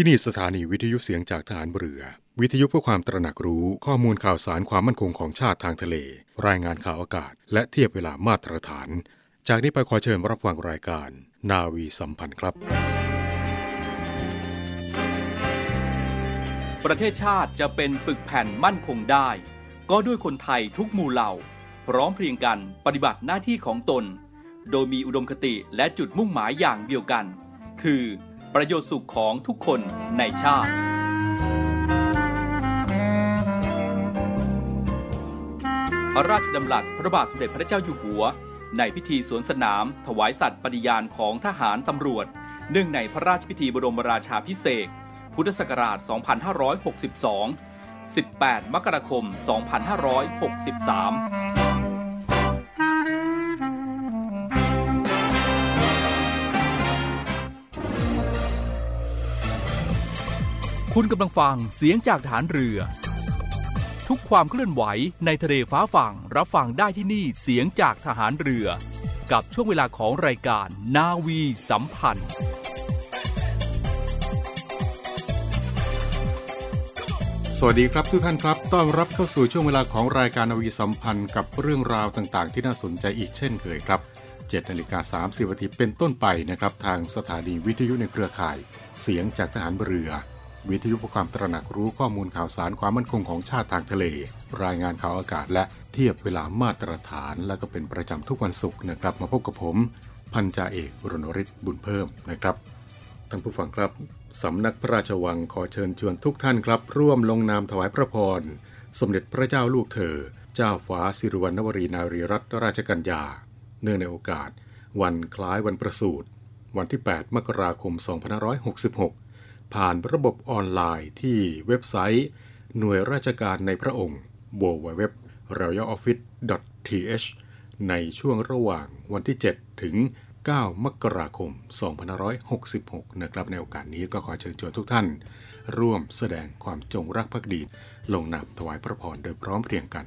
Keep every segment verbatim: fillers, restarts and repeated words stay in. ที่นี่สถานีวิทยุเสียงจากทหารเรือวิทยุเพื่อความตระหนักรู้ข้อมูลข่าวสารความมั่นคงของชาติทางทะเลรายงานข่าวอากาศและเทียบเวลามาตรฐานจากนี้ไปขอเชิญรับฟังรายการนาวีสัมพันธ์ครับประเทศชาติจะเป็นปึกแผ่นมั่นคงได้ก็ด้วยคนไทยทุกหมู่เหล่าพร้อมเพรียงกันปฏิบัติหน้าที่ของตนโดยมีอุดมคติและจุดมุ่งหมายอย่างเดียวกันคือประโยชน์สุขของทุกคนในชาติพระราชดำรัสพระบาทสมเด็จพระเจ้าอยู่หัวในพิธีสวนสนามถวายสัตย์ปฏิญาณของทหารตำรวจเนื่องในพระราชพิธีบรมราชาภิเษกพุทธศักราช สองพันห้าร้อยหกสิบสอง สิบแปด มกราคม สองพันห้าร้อยหกสิบสามคุณกำลังฟังเสียงจากฐานเรือทุกความเคลื่อนไหวในทะเลฟ้าฝั่งรับฟังได้ที่นี่เสียงจากฐานเรือกับช่วงเวลาของรายการนาวีสัมพันธ์สวัสดีครับทุกท่านครับต้อนรับเข้าสู่ช่วงเวลาของรายการนาวีสัมพันธ์กับเรื่องราวต่างๆที่น่าสนใจอีกเช่นเคยครับ เจ็ดนาฬิกาสามสิบนาทีเป็นต้นไปนะครับทางสถานีวิทยุในเครือข่ายเสียงจากฐานเรือวิทยุเพื่อความตระหนักรู้ข้อมูลข่าวสารความมั่นคงของชาติทางทะเลรายงานข่าวอากาศและเทียบเวลามาตรฐานและก็เป็นประจำทุกวันศุกร์นะครับมาพบกับผมพันจ่าเอกรณฤทธิ์บุญเพิ่มนะครับท่านผู้ฟังครับสำนักพระราชวังขอเชิญชวนทุกท่านครับร่วมลงนามถวายพระพรสมเด็จพระเจ้าลูกเธอเจ้าฟ้าสิริวัณณวรีนารีรัตนราชกัญญาเนื่องในโอกาสวันคล้ายวันประสูติวันที่แปดมกราคมสองพันห้าร้อยหกสิบหกผ่านระบบออนไลน์ที่เว็บไซต์หน่วยราชการในพระองค์ ดับเบิลยู ดับเบิลยู ดับเบิลยู ดอท royaloffice ดอท ที เอช ในช่วงระหว่างวันที่เจ็ดถึงเก้ามกราคมสองพันห้าร้อยหกสิบหกนะครับในโอกาสนี้ก็ขอเชิญชวนทุกท่านร่วมแสดงความจงรักภักดีลงนามถวายพระพรโดยพร้อมเพรียงกัน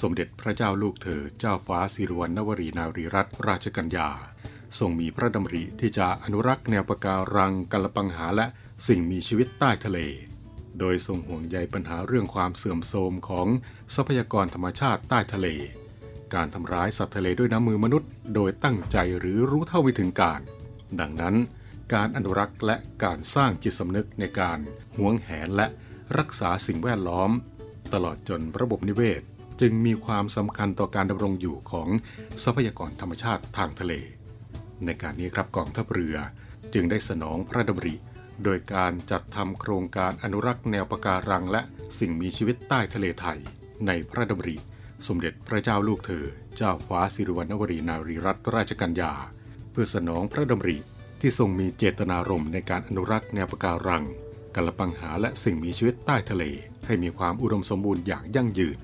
สมเด็จพระเจ้าลูกเธอเจ้าฟ้าสิริวัณณวรีนารีรัตนราชกัญญาทรงมีพระดำริที่จะอนุรักษ์แนวปะการังกัลปังหาและสิ่งมีชีวิตใต้ทะเลโดยทรงห่วงใยปัญหาเรื่องความเสื่อมโทรมของทรัพยากรธรรมชาติใต้ทะเลการทำร้ายสัตว์ทะเลด้วยน้ำมือมนุษย์โดยตั้งใจหรือรู้เท่าไม่ถึงการดังนั้นการอนุรักษ์และการสร้างจิตสำนึกในการหวงแหนและรักษาสิ่งแวดล้อมตลอดจนระบบนิเวศจึงมีความสำคัญต่อการดำรงอยู่ของทรัพยากรธรรมชาติทางทะเลในการนี้ครับกองทัพเรือจึงได้สนองพระดำริโดยการจัดทำโครงการอนุรักษ์แนวปะการังและสิ่งมีชีวิตใต้ทะเลไทยในพระดำริสมเด็จพระเจ้าลูกเธอเจ้าฟ้าสิริวัณณวรีนารีรัตนราชกัญญาเพื่อสนองพระดำริที่ทรงมีเจตนารมณ์ในการอนุรักษ์แนวปะการังกัลปังหาและสิ่งมีชีวิตใต้ทะเลให้มีความอุดมสมบูรณ์อย่างยั่งยืน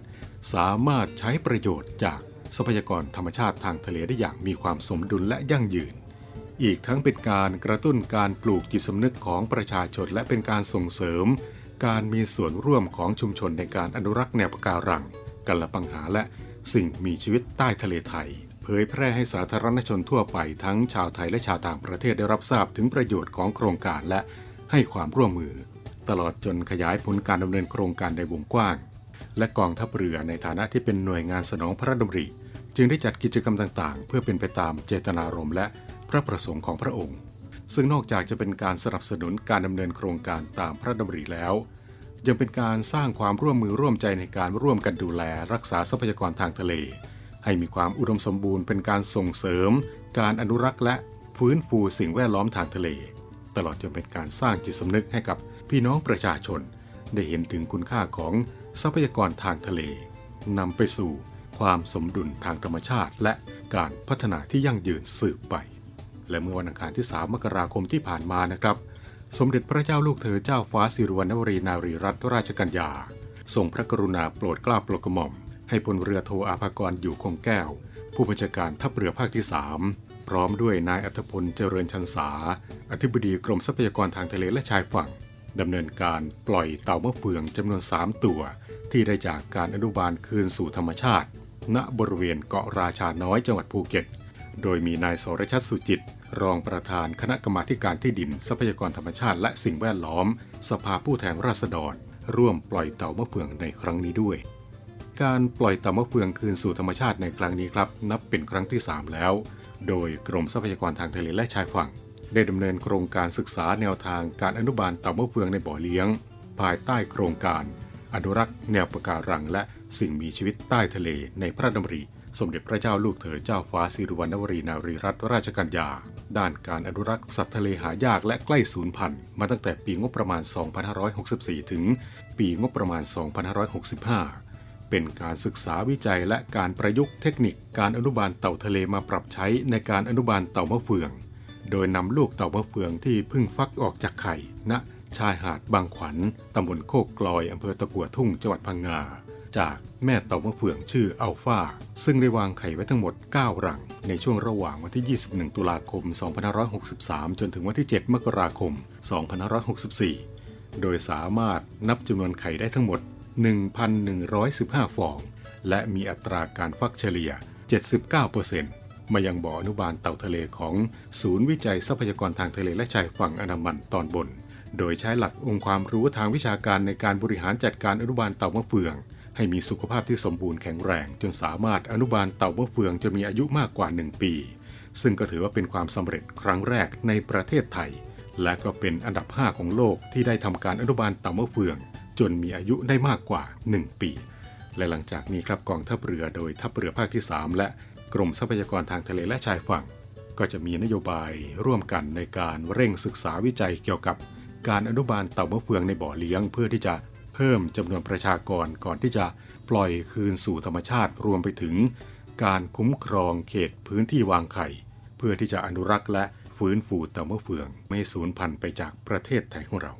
สามารถใช้ประโยชน์จากทรัพยากรธรรมชาติทางทะเลได้อย่างมีความสมดุลและยั่งยืนอีกทั้งเป็นการกระตุ้นการปลูกจิตสำนึกของประชาชนและเป็นการส่งเสริมการมีส่วนร่วมของชุมชนในการอนุรักษ์แนวปะการังกัลปังหาและสิ่งมีชีวิตใต้ทะเลไทยเผยแพร่ให้สาธารณชนทั่วไปทั้งชาวไทยและชาวต่างประเทศได้รับทราบถึงประโยชน์ของโครงการและให้ความร่วมมือตลอดจนขยายผลการดำเนินโครงการในวงกว้างและกองทัพเรือในฐานะที่เป็นหน่วยงานสนองพระดำริจึงได้จัดกิจกรรมต่างๆเพื่อเป็นไปตามเจตนารมณ์และพระประสงค์ของพระองค์ซึ่งนอกจากจะเป็นการสนับสนุนการดำเนินโครงการตามพระดำริแล้วยังเป็นการสร้างความร่วมมือร่วมใจในการร่วมกันดูแลรักษาทรัพยากรทางทะเลให้มีความอุดมสมบูรณ์เป็นการส่งเสริมการอนุรักษ์และฟื้นฟูสิ่งแวดล้อมทางทะเลตลอดจนเป็นการสร้างจิตสำนึกให้กับพี่น้องประชาชนได้เห็นถึงคุณค่าของทรัพยากรทางทะเลนำไปสู่ความสมดุลทางธรรมชาติและการพัฒนาที่ยั่งยืนสืบไปและเมื่อวันอังคารที่สามมกราคมที่ผ่านมานะครับสมเด็จพระเจ้าลูกเธอเจ้าฟ้าสิริวัณวรีนารีรัตนราชกัญญาทรงพระกรุณาโปรดเกล้าโปรดกระหม่อมให้พลเรือโทอาภากรอยู่คงแก้วผู้บัญชาการทัพเรือภาคที่สามพร้อมด้วยนายอัธพลเจริญชันษาอธิบดีกรมทรัพยากรทางทะเลและชายฝั่งดำเนินการปล่อยเต่ามะเฟืองจำนวนสามตัวที่ได้จากการอนุบาลคืนสู่ธรรมชาติณบริเวณเกาะราชาน้อยจังหวัดภูเก็ต โดยมีนายโสรชัดสุจิตรองประธานคณะกรรมาธิการที่ดินทรัพยากรธรรมชาติและสิ่งแวดล้อมสภาผู้แทนราษฎรร่วมปล่อยเต่ามะเฟืองในครั้งนี้ด้วยการปล่อยเต่ามะเฟืองคืนสู่ธรรมชาติในครั้งนี้ครับนับเป็นครั้งที่สามแล้วโดยกรมทรัพยากรทางทะเลและชายฝั่งได้ดำเนินโครงการศึกษาแนวทางการอนุบาลเต่ามะเฟืองในบ่อเลี้ยงภายใต้โครงการอนุรักษ์แนวปะการังและสิ่งมีชีวิตใต้ทะเลในพระดำริสมเด็จพระเจ้าลูกเธอเจ้าฟ้าสิริวัณวรีนารีรัตนราชกัญญาด้านการอนุรักษ์สัตว์ทะเลหายากและใกล้สูญพันธุ์มาตั้งแต่ปีงบประมาณสองพันห้าร้อยหกสิบสี่ถึงปีงบประมาณสองพันห้าร้อยหกสิบห้าเป็นการศึกษาวิจัยและการประยุกต์เทคนิคการอนุบาลเต่าทะเลมาปรับใช้ในการอนุบาลเต่ามะเฟืองโดยนำลูกเต่ามะเฟืองที่เพิ่งฟักออกจากไข่ณชายหาดบางขวัญตำบลโคกกลอยอำเภอตะกั่วทุ่งจังหวัดพังงาจากแม่เต่ามะเฟืองชื่ออัลฟาซึ่งได้วางไข่ไว้ทั้งหมดเก้ารังในช่วงระหว่างวันที่ยี่สิบเอ็ดตุลาคมสองพันห้าร้อยหกสิบสามจนถึงวันที่เจ็ดมกราคมสองพันห้าร้อยหกสิบสี่โดยสามารถนับจำนวนไข่ได้ทั้งหมด หนึ่งพันหนึ่งร้อยสิบห้า ฟองและมีอัตราการฟักเฉลี่ย เจ็ดสิบเก้าเปอร์เซ็นต์ มายังบ่ออนุบาลเต่าทะเลของศูนย์วิจัยทรัพยากรทางทะเลและชายฝั่งอันดามันตอนบนโดยใช้หลักองค์ความรู้ทางวิชาการในการบริหารจัดการอนุบาลเต่ามะเฟืองให้มีสุขภาพที่สมบูรณ์แข็งแรงจนสามารถอนุบาลเต่ามะเฟืองจนมีอายุมากกว่าหนึ่งปีซึ่งก็ถือว่าเป็นความสำเร็จครั้งแรกในประเทศไทยและก็เป็นอันดับห้าของโลกที่ได้ทำการอนุบาลเต่ามะเฟืองจนมีอายุได้มากกว่าหนึ่งปีและหลังจากนี้ครับกองทัพเรือโดยทัพเรือภาคที่สามและกรมทรัพยากรทางทะเลและชายฝั่งก็จะมีนโยบายร่วมกันในการเร่งศึกษาวิจัยเกี่ยวกับการอนุบาลเต่ามะเฟืองในบ่อเลี้ยงเพื่อที่จะเพิ่มจำนวนประชากรก่อนที่จะปล่อยคืนสู่ธรรมชาติรวมไปถึงการคุ้มครองเขตพื้นที่วางไข่เพื่อที่จะอนุรักษ์และฟื้นฟูเต่ามะเฟืองไม่ให้สูญพันธุ์ไปจากประเทศไทยของเรา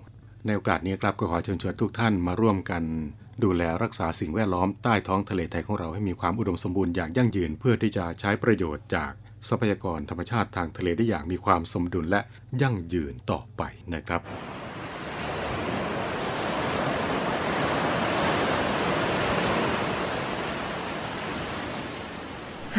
ในโอกาสนี้ครับก็ขอเชิญชวนทุกท่านมาร่วมกันดูแลรักษาสิ่งแวดล้อมใต้ท้องทะเลไทยของเราให้มีความอุดมสมบูรณ์อย่างยั่งยืนเพื่อที่จะใช้ประโยชน์จากทรัพยากรธรรมชาติทางทะเลได้อย่างมีความสมดุลและยั่งยืนต่อไปนะครับห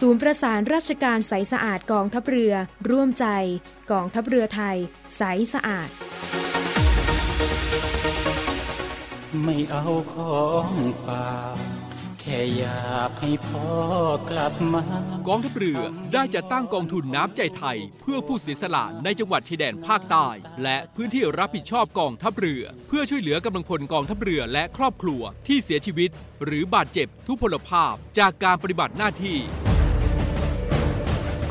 ศูนย์ประสานราชการใสสะอาดกองทัพเรือร่วมใจกองทัพเรือไทยใสสะอาดไม่เอาของฝากแค่อยากให้พ่อกลับมากองทัพเรือได้จัดตั้งกองทุนน้ำใจไทยเพื่อผู้เสียสละในจังหวัดชายแดนภาคใต้และพื้นที่รับผิดชอบกองทัพเรือเพื่อช่วยเหลือกำลังพลกองทัพเรือและครอบครัวที่เสียชีวิตหรือบาดเจ็บทุพพลภาพจากการปฏิบัติหน้าที่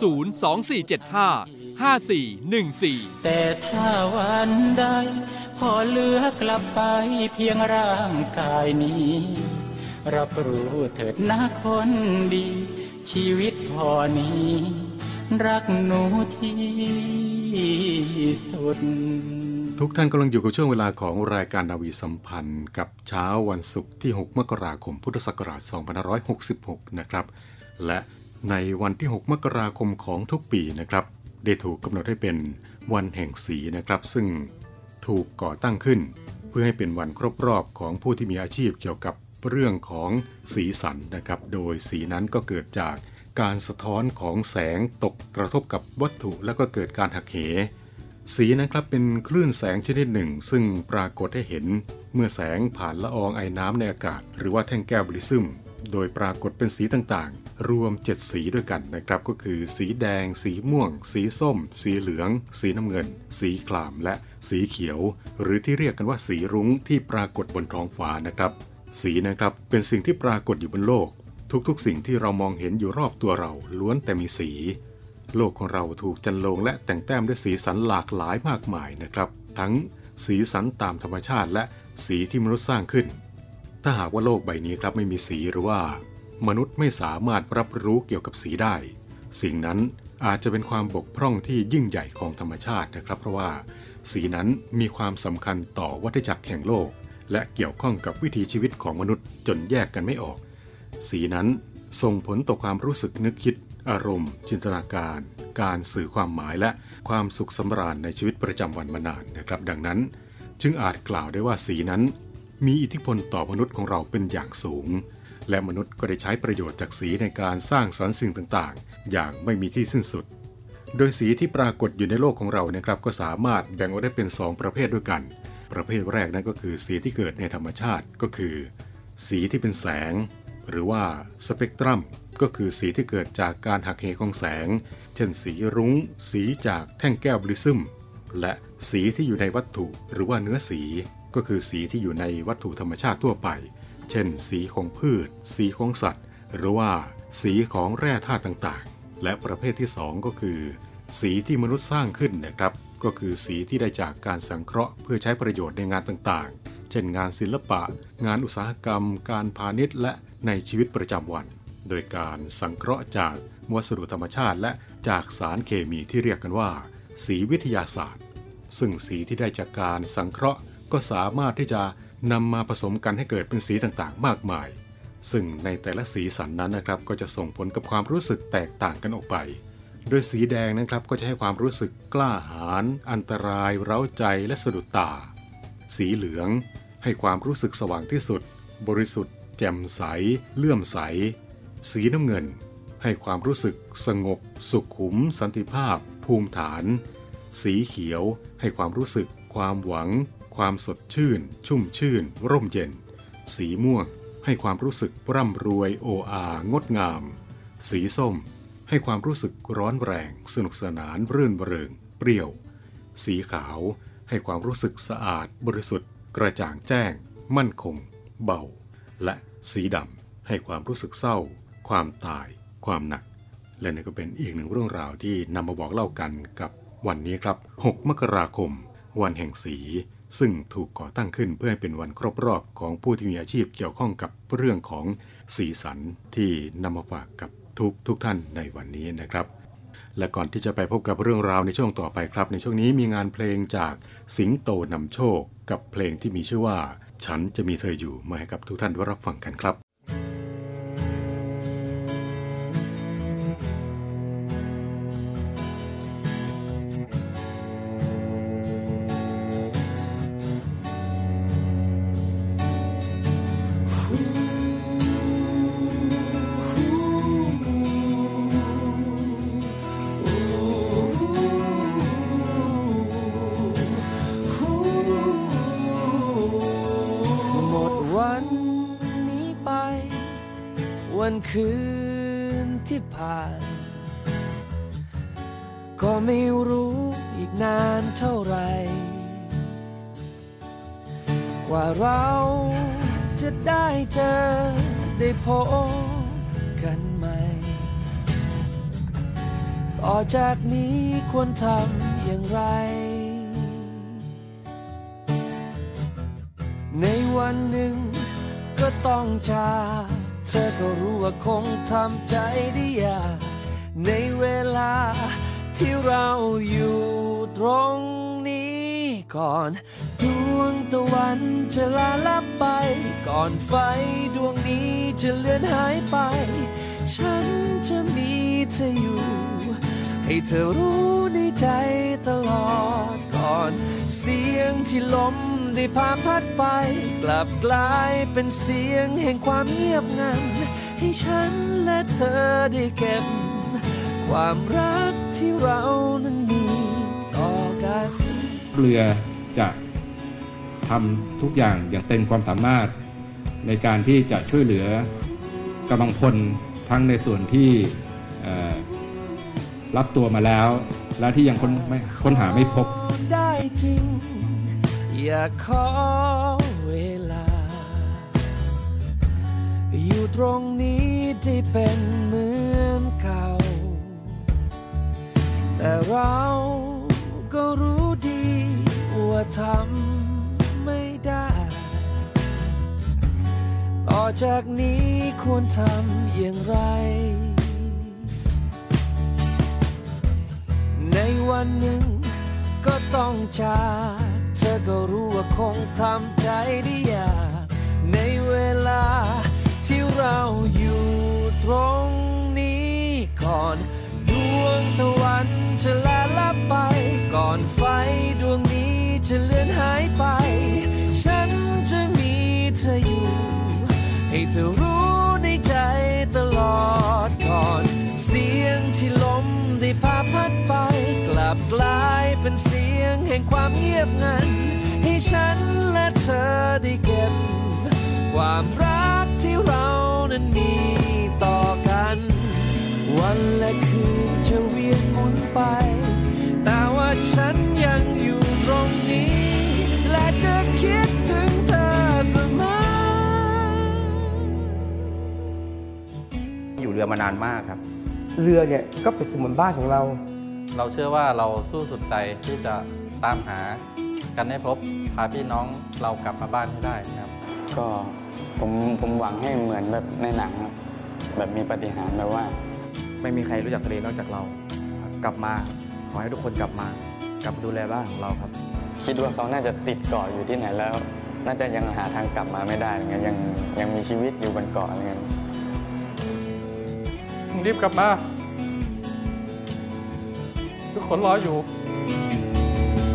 ศูนย์ สอง สี่ เจ็ด ห้า ห้า สี่ หนึ่ง สี่แต่ถ้าวันใดพอเหลือกลับไปเพียงร่างกายนี้รับรู้เถิดนะคนดีชีวิตพอนี้รักหนูที่สุดทุกท่านกำลังอยู่กับช่วงเวลาของรายการนาวีสัมพันธ์กับเช้าวันศุกร์ที่หกมกราคมพุทธศักราชสองพันห้าร้อยหกสิบหกนะครับและในวันที่หกมกราคมของทุกปีนะครับได้ถูกกำหนดให้เป็นวันแห่งสีนะครับซึ่งถูกก่อตั้งขึ้นเพื่อให้เป็นวันครบรอบของผู้ที่มีอาชีพเกี่ยวกับเรื่องของสีสันนะครับโดยสีนั้นก็เกิดจากการสะท้อนของแสงตกกระทบกับวัตถุแล้วก็เกิดการหักเหสีนะครับเป็นคลื่นแสงชนิดหนึ่งซึ่งปรากฏให้เห็นเมื่อแสงผ่านละอองไอน้ำในอากาศหรือว่าแท่งแก้วบริซึมโดยปรากฏเป็นสีต่างๆรวมเจ็ดสีด้วยกันนะครับก็คือสีแดงสีม่วงสีส้มสีเหลืองสีน้ำเงินสีครามและสีเขียวหรือที่เรียกกันว่าสีรุ้งที่ปรากฏบนท้องฟ้านะครับสีนะครับเป็นสิ่งที่ปรากฏอยู่บนโลกทุกๆสิ่งที่เรามองเห็นอยู่รอบตัวเราล้วนแต่มีสีโลกของเราถูกจันโลงและแต่งแต้มด้วยสีสันหลากหลายมากมายนะครับทั้งสีสันตามธรรมชาติและสีที่มนุษย์สร้างขึ้นถ้าหากว่าโลกใบนี้ครับไม่มีสีหรือว่ามนุษย์ไม่สามารถรับรู้เกี่ยวกับสีได้สิ่งนั้นอาจจะเป็นความบกพร่องที่ยิ่งใหญ่ของธรรมชาตินะครับเพราะว่าสีนั้นมีความสำคัญต่อวัฏจักรแห่งโลกและเกี่ยวข้องกับวิถีชีวิตของมนุษย์จนแยกกันไม่ออกสีนั้นส่งผลต่อความรู้สึกนึกคิดอารมณ์จินตนาการการสื่อความหมายและความสุขสำราญในชีวิตประจำวันมานานนะครับดังนั้นจึงอาจกล่าวได้ว่าสีนั้นมีอิทธิพลต่อมนุษย์ของเราเป็นอย่างสูงและมนุษย์ก็ได้ใช้ประโยชน์จากสีในการสร้างสรรค์สิ่งต่างๆอย่างไม่มีที่สิ้นสุดโดยสีที่ปรากฏอยู่ในโลกของเรานะครับก็สามารถแบ่งออกได้เป็นสองประเภทด้วยกันประเภทแรกนั่นก็คือสีที่เกิดในธรรมชาติก็คือสีที่เป็นแสงหรือว่าสเปกตรัมก็คือสีที่เกิดจากการหักเหของแสงเช่นสีรุ้งสีจากแท่งแก้วบริซึมและสีที่อยู่ในวัตถุหรือว่าเนื้อสีก็คือสีที่อยู่ในวัตถุธรรมชาติทั่วไปเช่นสีของพืชสีของสัตว์หรือว่าสีของแร่ธาตุต่างๆและประเภทที่สองก็คือสีที่มนุษย์สร้างขึ้นนะครับก็คือสีที่ได้จากการสังเคราะห์เพื่อใช้ประโยชน์ในงานต่างๆเช่นงานศิลปะงานอุตสาหกรรมการพาณิชย์และในชีวิตประจำวันโดยการสังเคราะห์จากวัสดุธรรมชาติและจากสารเคมีที่เรียกกันว่าสีวิทยาศาสตร์ซึ่งสีที่ได้จากการสังเคราะห์ก็สามารถที่จะนำมาผสมกันให้เกิดเป็นสีต่างๆมากมายซึ่งในแต่ละสีสันนั้นนะครับก็จะส่งผลกับความรู้สึกแตกต่างกันออกไปโดยสีแดงนะครับก็จะให้ความรู้สึกกล้าหาญอันตรายเร้าใจและสะดุดตาสีเหลืองให้ความรู้สึกสว่างที่สุดบริสุทธิ์แจ่มใสเลื่อมใสสีน้ำเงินให้ความรู้สึกสงบสุขุมสันติภาพภูมิฐานสีเขียวให้ความรู้สึกความหวังความสดชื่นชุ่มชื่นร่มเย็นสีม่วงให้ความรู้สึกร่ำรวยโอ้อางดงามสีส้มให้ความรู้สึกร้อนแรงสนุกสนานรื่นเริงเปรี้ยวสีขาวให้ความรู้สึกสะอาดบริสุทธิ์กระจ่างแจ้งมั่นคงเบาและสีดำให้ความรู้สึกเศร้าความตายความหนักและนี่ก็เป็นอีกหนึ่งเรื่องราวที่นำมาบอกเล่ากันกับวันนี้ครับหกมกราคมวันแห่งสีซึ่งถูกก่อตั้งขึ้นเพื่อให้เป็นวันครบรอบของผู้ที่มีอาชีพเกี่ยวข้องกับเรื่องของสีสันที่นำมาฝากกับทุกทุกท่านในวันนี้นะครับและก่อนที่จะไปพบกับเรื่องราวในช่วงต่อไปครับในช่วงนี้มีงานเพลงจากสิงโตนำโชคกับเพลงที่มีชื่อว่าฉันจะมีเธออยู่มาให้กับทุกท่านได้รับฟังกันครับม ำคืนที่ผ่านก็ไม่รู้อีกนานเท่าไหร่กว่าเราจะได้เจอได้พบกันใหม่ต่อจากนี้ควรทำอย่างไรในวันหนึ่งก็ต้องจากเธอก็รู้ว่าคงทำใจได้ยากในเวลาที่เราอยู่ตรงนี้ก่อนดวงตะวันจะลาลับไปก่อนไฟดวงนี้จะเลือนหายไปฉันจะมีเธออยู่ให้เธอรู้ในใจตลอดก่อนเสียงที่ลมได้พาพัดไปกลับกลายเป็นเสียงแห่งความเงียบงันให้ฉันและเธอได้เก็บความรักที่เรานั้นมีต่อกันเกลือจะทำทุกอย่างอย่างเต็มความสามารถในการที่จะช่วยเหลือกำลังพลทั้งในส่วนที่รับตัวมาแล้วและที่ยังค้นไม่ค้นหาไม่พบได้จริงอยากขอเวลาอยู่ตรงนี้ที่เป็นเหมือนเก่าแต่เราก็รู้ดีว่าทำไม่ได้ต่อจากนี้ควรทำอย่างไรในวันหนึ่งก็ต้องจากเธอก็รู้ว่าคงทำใจได้ยากในเวลาที่เราอยู่ตรงนี้ก่อนดวงตะวันจะลาลับไปก่อนไฟดวงนี้จะเลือนหายไปฉันจะมีเธออยู่ให้เธอรู้ในใจตลอดก่อนเสียงที่ลมได้พาพัดไปกลับกลายเป็นเสียงแห่งความเงียบงันให้ฉันและเธอได้เก็บความรักที่เรานั้นมีต่อกันวันและคืนจะเวียนหมุนไปแต่ว่าฉันยังอยู่ตรงนี้และจะคิดถึงเธอเสมออยู่เรือมานานมากครับเรือเนี่ยก็เป็นสมุนบ้านของเราเราเชื่อว่าเราสู้สุดใจที่จะตามหากันให้พบพาพี่น้องเรากลับมาบ้านให้ได้ครับก็ผมผมหวังให้เหมือนแบบในหนังครับแบบมีปาฏิหาริย์แบบว่าไม่มีใครรู้จักทะเลนอกจากเรากลับมาขอให้ทุกคนกลับมากลับมาดูแลบ้านของเราครับคิดว่าเขาน่าจะติดเกาะอยู่ที่ไหนแล้วน่าจะยังหาทางกลับมาไม่ได้เงี้ยยังยังมีชีวิตอยู่บนเกาะอะไรเงี้ยรีบกลับมาทุกคนรออยู่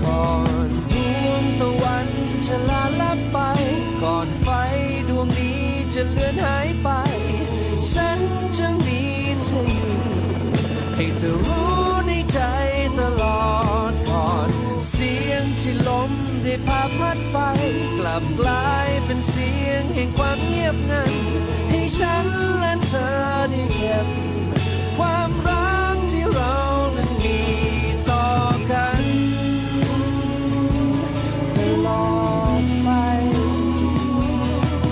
ก่อนดวงตะวันจะลาลับไปก่อนไฟดวงนี้จะเลือนหายไปฉันจะมีเธออยู่ให้เธอรู้ในใจตลอดก่อนเสียงที่ลมได้พาพัดไปกลับกลายเป็นเสียงแห่งความเงียบงันให้ฉันและเธอได้เก็บความรักที่เรานั้นมีต่อกันตลอดไป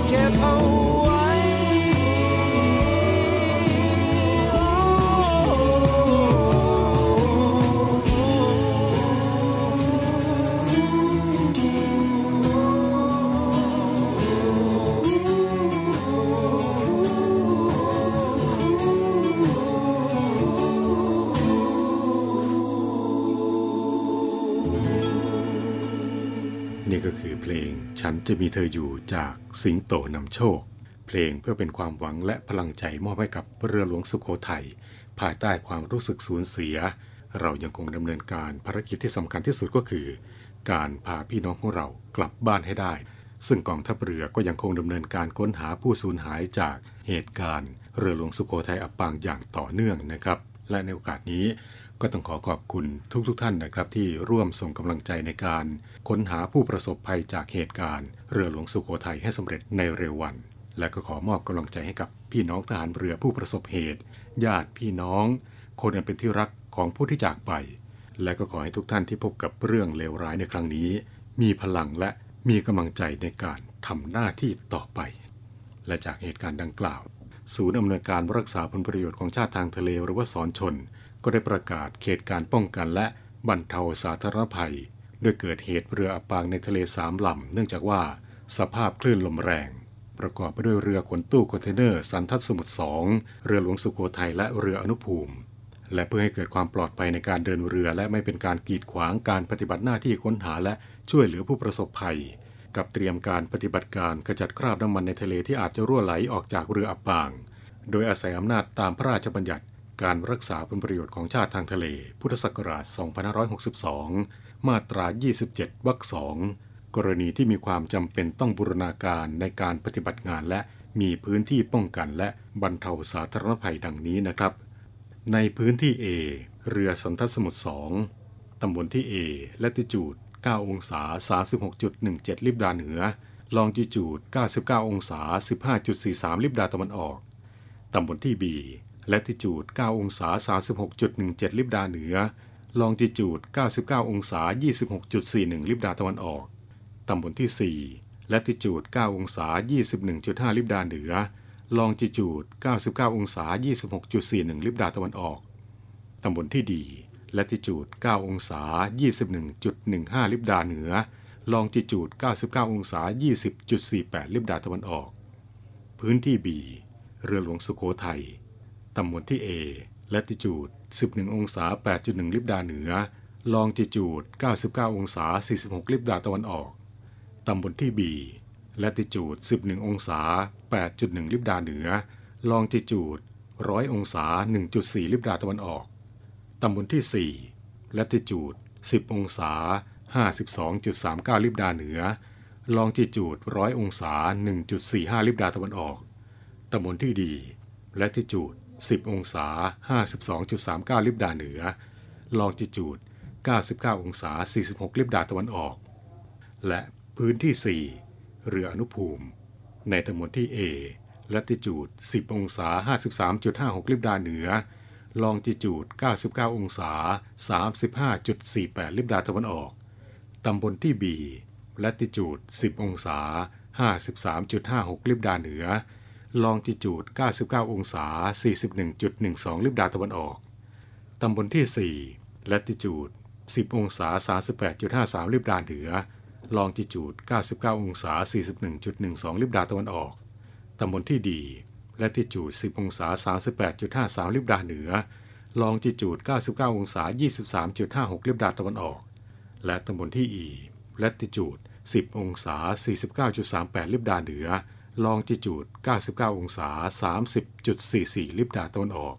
เก็บเอาไว้นี่ก็คือเพลงฉันจะมีเธออยู่จากสิงโตนำโชคเพลงเพื่อเป็นความหวังและพลังใจมอบให้กับเรือหลวงสุโขทัยภายใต้ความรู้สึกสูญเสียเรายังคงดำเนินการภารกิจที่สำคัญที่สุดก็คือการพาพี่น้องของเรากลับบ้านให้ได้ซึ่งกองทัพเรือก็ยังคงดำเนินการค้นหาผู้สูญหายจากเหตุการณ์เรือหลวงสุโขทัยอับปางอย่างต่อเนื่องนะครับและในโอกาสนี้ก็ต้องขอขอบคุณทุกทุกท่านนะครับที่ร่วมส่งกำลังใจในการค้นหาผู้ประสบภัยจากเหตุการณ์เรือหลวงสุโขทัยให้สำเร็จในเร็ววันและก็ขอมอบกำลังใจให้กับ พี่น้องทหารเรือผู้ประสบเหตุญาติพี่น้องคนอันเป็นที่รักของผู้ที่จากไปและก็ขอให้ทุกท่านที่พบกับเรื่องเลวร้ายในครั้งนี้มีพลังและมีกำลังใจในการทำหน้าที่ต่อไปและจากเหตุการณ์ดังกล่าวศูนย์อำนวยการรักษาผลประโยชน์ของชาติทางทะเลหรือว่าศรชนก็ได้ประกาศเขตการป้องกันและบรรเทาสาธารณภัยโดยเกิดเหตุเรืออับปางในทะเลสามลำเนื่องจากว่าสภาพคลื่นลมแรงประกอบไปด้วยเรือขนตู้คอนเทนเนอร์สันทัดสมุทรสองเรือหลวงสุโขทัยและเรืออนุภูมิและเพื่อให้เกิดความปลอดภัยในการเดินเรือและไม่เป็นการกีดขวางการปฏิบัติหน้าที่ค้นหาและช่วยเหลือผู้ประสบภัยกับเตรียมการปฏิบัติการขจัดคราบน้ำมันในทะเลที่อาจจะรั่วไหลออกจากเรืออับปางโดยอาศัยอำนาจตามพระราชบัญญัติการรักษาผลประโยชน์ของชาติทางทะเลพุทธศักราชสองพันห้าร้อยหกสิบสองมาตรายี่สิบเจ็ดวรรคสองกรณีที่มีความจำเป็นต้องบูรณาการในการปฏิบัติงานและมีพื้นที่ป้องกันและบรรเทาสาธารณภัยดังนี้นะครับในพื้นที่ A เรือสันทัดสมุทรสองตำบลที่ A และติจูดเก้าองศา สามสิบหกจุดหนึ่งเจ็ด ลิบดาเหนือลองจิจูดเก้าสิบเก้าองศา สิบห้าจุดสี่สาม ลิบดาตะวันออกตำบลที่ B และติจูดเก้าองศา สามสิบหกจุดหนึ่งเจ็ด ลิบดาเหนือลองจิจูดเก้าสิบเก้าองศา ยี่สิบหกจุดสี่หนึ่ง ลิบดาตะวันออกตำบลที่ สี่และติจูดเก้าองศา ยี่สิบเอ็ดจุดห้า ลิบดาเหนือลองจิจูดเก้าสิบเก้าองศา ยี่สิบหกจุดสี่หนึ่ง ลิบดาตะวันออกตำบลที่ Dและลัติจูดเก้าองศา ยี่สิบเอ็ดจุดหนึ่งห้า ลิบดาเหนือลองจิจูดเก้าสิบเก้าองศา ยี่สิบจุดสี่แปด ลิบดาตะวันออกพื้นที่ B เรือหลวงสุโขทัยตำบลที่ A และลัติจูดสิบเอ็ดองศา แปดจุดหนึ่ง ลิบดาเหนือลองจิจูดเก้าสิบเก้าองศา สี่สิบหก ลิบดาตะวันออกตำบลที่ B และลัติจูดสิบเอ็ดองศา แปดจุดหนึ่ง ลิบดาเหนือลองจิจูดหนึ่งร้อยองศา หนึ่งจุดสี่ ลิบดาตะวันออกตำบลที่สี่ลัติจูดสิบองศา ห้าสิบสองจุดสามเก้า ลิบดาเหนือลองจิจูดหนึ่งร้อยองศา หนึ่งจุดสี่ห้า ลิบดาตะวันออกตำบลที่ดีลัติจูดสิบองศา ห้าสิบสองจุดสามเก้า ลิบดาเหนือลองจิจูดเก้าสิบเก้าองศา สี่สิบหก ลิบดาตะวันออกและพื้นที่สี่เรืออนุภูมิในตำบลที่ A ลัติจูดสิบองศา ห้าสิบสามจุดห้าหก ลิบดาเหนือลองจิจูดเก้าสิบเก้าองศา สามสิบห้าจุดสี่แปด ลิบดาตะวันออกตำบลที่ B ลัติจูดสิบองศา ห้าสิบสามจุดห้าหก ลิบดาเหนือลองจิจูดเก้าสิบเก้าองศา สี่สิบเอ็ดจุดหนึ่งสอง ลิบดาตะวันออกตำบลที่สี่ลัติจูดสิบองศา สามสิบแปดจุดห้าสาม ลิบดาเหนือลองจิจูดเก้าสิบเก้าองศา สี่สิบเอ็ดจุดหนึ่งสอง ลิบดาตะวันออกตำบลที่ดีลัติจูดสิบองศา สามสิบแปดจุดห้าสาม ลิบดาเหนือลองจิจูดเก้าสิบเก้าองศา ยี่สิบสามจุดห้าหก ลิบดาตะวันออกและตำบลที่ E ลัติจูดสิบองศา สี่สิบเก้าจุดสามแปด ลิบดาเหนือลองจิจูดเก้าสิบเก้าองศา สามสิบจุดสี่สี่ ลิบดาตะวันออก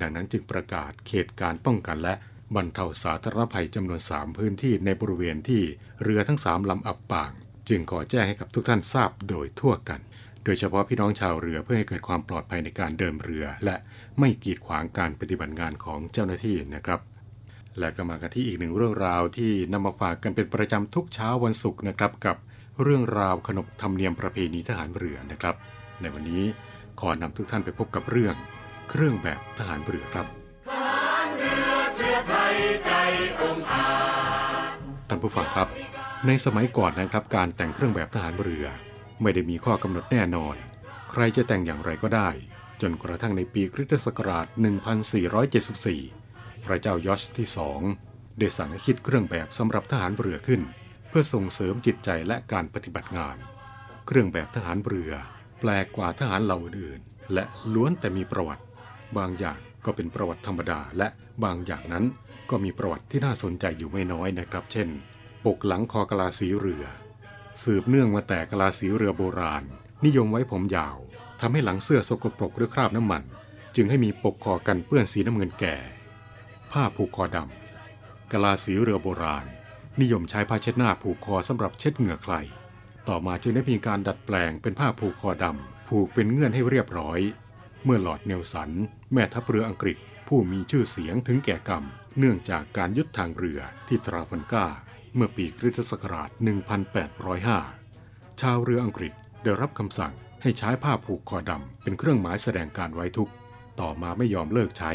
ดังนั้นจึงประกาศเขตการป้องกันและบรรเทาสาธารณภัยจำนวนสามพื้นที่ในบริเวณที่เรือทั้งสามลำอับปางจึงขอแจ้งให้กับทุกท่านทราบโดยทั่วกันโดยเฉพาะพี่น้องชาวเรือเพื่อให้เกิดความปลอดภัยในการเดินเรือและไม่กีดขวางการปฏิบัติงานของเจ้าหน้าที่นะครับและก็มากันที่อีกหนึ่งเรื่องราวที่นำมาฝากกันเป็นประจำทุกเช้าวันศุกร์นะครับกับเรื่องราวขนบธรรมเนียมประเพณีทหารเรือนะครับในวันนี้ขอนำทุกท่านไปพบกับเรื่องเครื่องแบบทหารเรือครับทหารเรือเชื้อไทยใจองอาจท่านผู้ฟังครับในสมัยก่อนนะครับการแต่งเครื่องแบบทหารเรือไม่ได้มีข้อกำหนดแน่นอนใครจะแต่งอย่างไรก็ได้จนกระทั่งในปีคริสตศักราช หนึ่งพันสี่ร้อยเจ็ดสิบสี่ พระเจ้ายอร์ชที่สองได้สั่งให้คิดเครื่องแบบสำหรับทหารเรือขึ้นเพื่อส่งเสริมจิตใจและการปฏิบัติงานเครื่องแบบทหารเรือแปลกกว่าทหารเหล่าอื่นและล้วนแต่มีประวัติบางอย่างก็เป็นประวัติธรรมดาและบางอย่างนั้นก็มีประวัติที่น่าสนใจอยู่ไม่น้อยนะครับเช่นปกหลังคอกลาสีเรือสืบเนื่องมาแต่กลาสีเรือโบราณนิยมไว้ผมยาวทำให้หลังเสื้อสกปรกด้วยคราบน้ำมันจึงให้มีปกคอกันเปื้อนสีน้ำเงินแก่ผ้าผูกคอดำกลาสีเรือโบราณนิยมใช้ผ้าเช็ดหน้าผูกคอสำหรับเช็ดเหงื่อใครต่อมาจึงได้มีการดัดแปลงเป็นผ้าผูกคอดำผูกเป็นเงื่อนให้เรียบร้อยเมื่อหลอร์ดเนลสันแม่ทัพเรืออังกฤษผู้มีชื่อเสียงถึงแก่กรรมเนื่องจากการยึดทางเรือที่ตราฟันก้าเมื่อปีคริสตศักราช หนึ่งพันแปดร้อยห้า ชาวเรืออังกฤษได้รับคำสั่ง ให้ใช้ผ้าผูกคอดำเป็นเครื่องหมายแสดงการไว้ทุกข์ต่อมาไม่ยอมเลิกใช้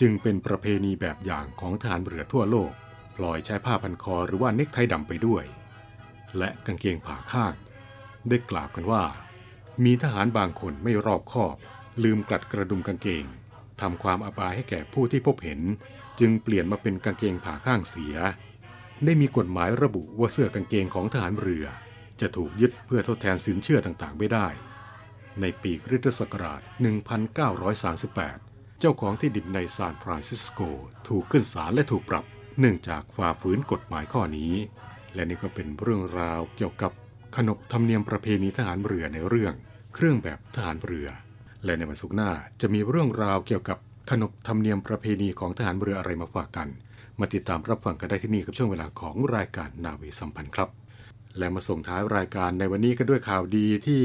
จึงเป็นประเพณีแบบอย่างของทหารเรือทั่วโลกพลอยใช้ผ้าพันคอหรือว่าเนคไทดำไปด้วยและกางเกงผ่าข้างได้กล่าวกันว่ามีทหารบางคนไม่รอบคอบลืมกลัดกระดุมกางเกงทำความอับอายให้แก่ผู้ที่พบเห็นจึงเปลี่ยนมาเป็นกางเกงผ่าข้างเสียได้มีกฎหมายระบุว่าเสื้อกางเกงของทหารเรือจะถูกยึดเพื่อทดแทนสินเชื่อต่างๆไม่ได้ในปีคริสตศักราช หนึ่งพันเก้าร้อยสามสิบแปด เจ้าของที่ดินในซานฟรานซิสโกถูกขึ้นศาลและถูกปรับเนื่องจากฝ่าฝืนกฎหมายข้อนี้และนี่ก็เป็นเรื่องราวเกี่ยวกับขนบธรรมเนียมประเพณีทหารเรือในเรื่องเครื่องแบบทหารเรือและในวันศุกร์หน้าจะมีเรื่องราวเกี่ยวกับขนบธรรมเนียมประเพณีของทหารเรืออะไรมาฝากกันมาติดตามรับฟังกันได้ที่นี่กับช่วงเวลาของรายการนาวีสัมพันธ์ครับและมาส่งท้ายรายการในวันนี้กันด้วยข่าวดีที่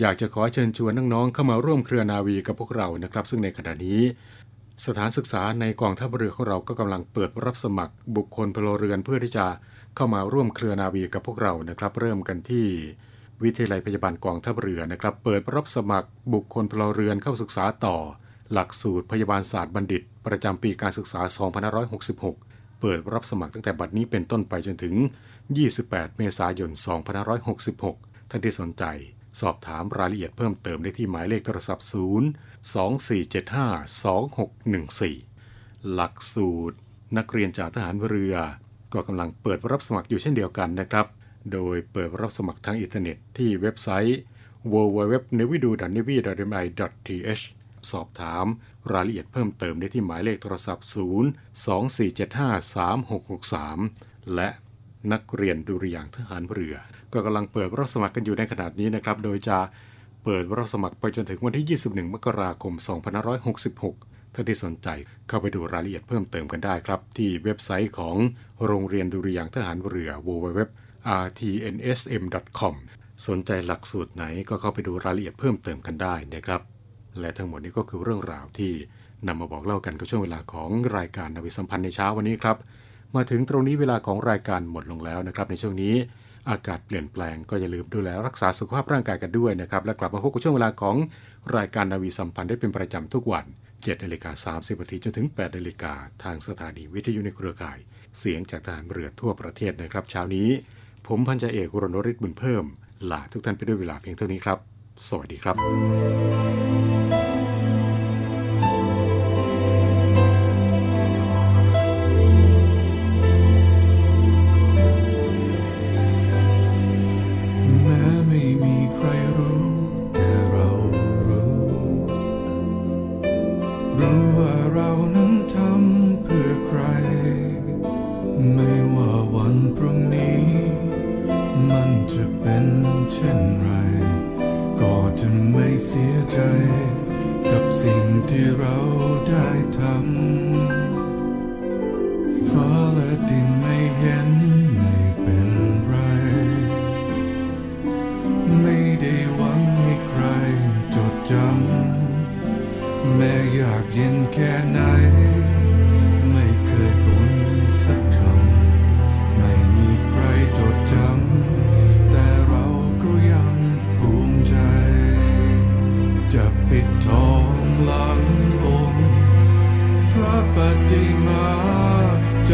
อยากจะขอเชิญชวนน้องๆเข้ามาร่วมเครือนาวีกับพวกเรานะครับซึ่งในขณะนี้สถานศึกษาในกองทัพเรือของเราก็กำลังเปิดรับสมัครบุคคลพลเรือนเพื่อที่จะเข้ามาร่วมเครือนาวีกับพวกเรานะครับเริ่มกันที่วิทยาลัยพยาบาลกองทัพเรือนะครับเปิดรับสมัครบุคคลพลเรือนเข้าศึกษาต่อหลักสูตรพยาบาลศาสตร์บัณฑิตประจำปีการศึกษา สองพันห้าร้อยหกสิบหก เปิดรับสมัครตั้งแต่บัดนี้เป็นต้นไปจนถึง ยี่สิบแปด เมษายน สองพันห้าร้อยหกสิบหก ท่านที่สนใจสอบถามรายละเอียดเพิ่มเติมได้ที่หมายเลขโทรศัพท์ ศูนย์ สอง สี่ เจ็ด ห้า สอง หก หนึ่ง สี่ หลักสูตรนักเรียนจากทหารเรือก็กำลังเปิดรับสมัครอยู่เช่นเดียวกันนะครับโดยเปิดรับสมัครทางอินเทอร์เน็ตที่เว็บไซต์ ดับเบิลยู ดับเบิลยู ดับเบิลยู ดอท เนวี่ ดอท เอ็ม ไอ ดอท ที เอช สอบถามรายละเอียดเพิ่มเติมได้ที่หมายเลขโทรศัพท์ ศูนย์ สอง สี่ เจ็ด ห้า สาม หก หก สาม และนักเรียนดุริยางค์ทหารเรือก็กำลังเปิดรับสมัครกันอยู่ในขณะนี้นะครับโดยจะเปิดรับสมัครไปจนถึงวันที่ ยี่สิบเอ็ด มกราคม สองพันห้าร้อยหกสิบหก ท่านที่สนใจเข้าไปดูรายละเอียดเพิ่มเติมกันได้ครับที่เว็บไซต์ของโรงเรียนดุริยางค์ทหารเรือ ดับเบิลยู ดับเบิลยู ดับเบิลยู ดอท อาร์ ที เอ็น เอส เอ็ม ดอท คอม สนใจหลักสูตรไหนก็เข้าไปดูรายละเอียดเพิ่มเติมกันได้นะครับและทั้งหมดนี้ก็คือเรื่องราวที่นำมาบอกเล่ากันกับช่วงเวลาของรายการนาวีสัมพันธ์ในเช้าวันนี้ครับมาถึงตรงนี้เวลาของรายการหมดลงแล้วนะครับในช่วงนี้อากาศเปลี่ยนแปลงก็อย่าลืมดูแลรักษาสุขภาพร่างกายกันด้วยนะครับและกลับมาพบกับช่วงเวลาของรายการนาวีสัมพันธ์ได้เป็นประจำทุกวัน เจ็ดนาฬิกาสามสิบนาทีจนถึง แปดนาฬิกาทางสถานีวิทยุในเครือข่ายเสียงจากทหารเรือทั่วประเทศนะครับเช้านี้ผมพันจ่าเอกรณฤทธิ์บุญเพิ่มลาทุกท่านไปด้วยเวลาเพียงเท่านี้ครับสวัสดีครับ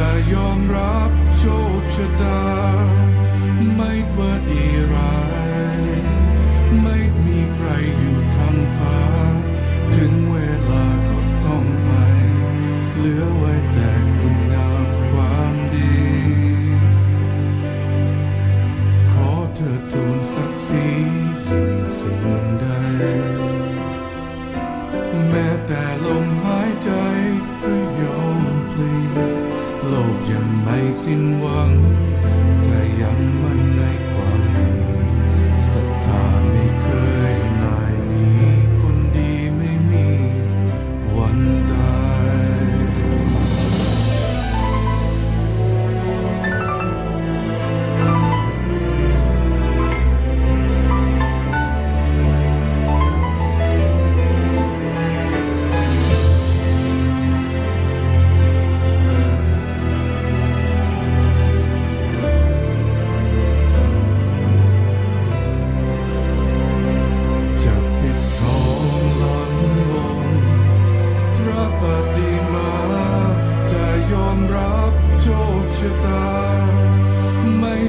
จะยอมรับโชค ศ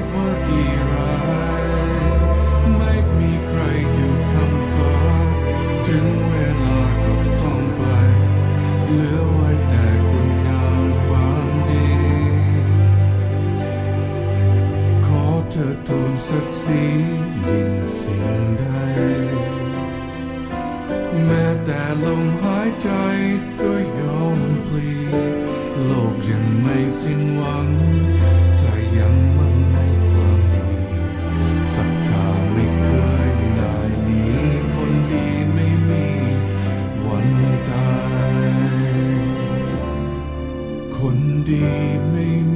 ักดิ์ศรียิ่งสิ่งใดแม้แต่ลมหายใจก็ยอมปลีโลกยังไม่สิ้นหวังถ้ายังมั่นในความดีศรัทธาไม่เคยนายนี้คนดีไม่มีวันตายคนดีไม่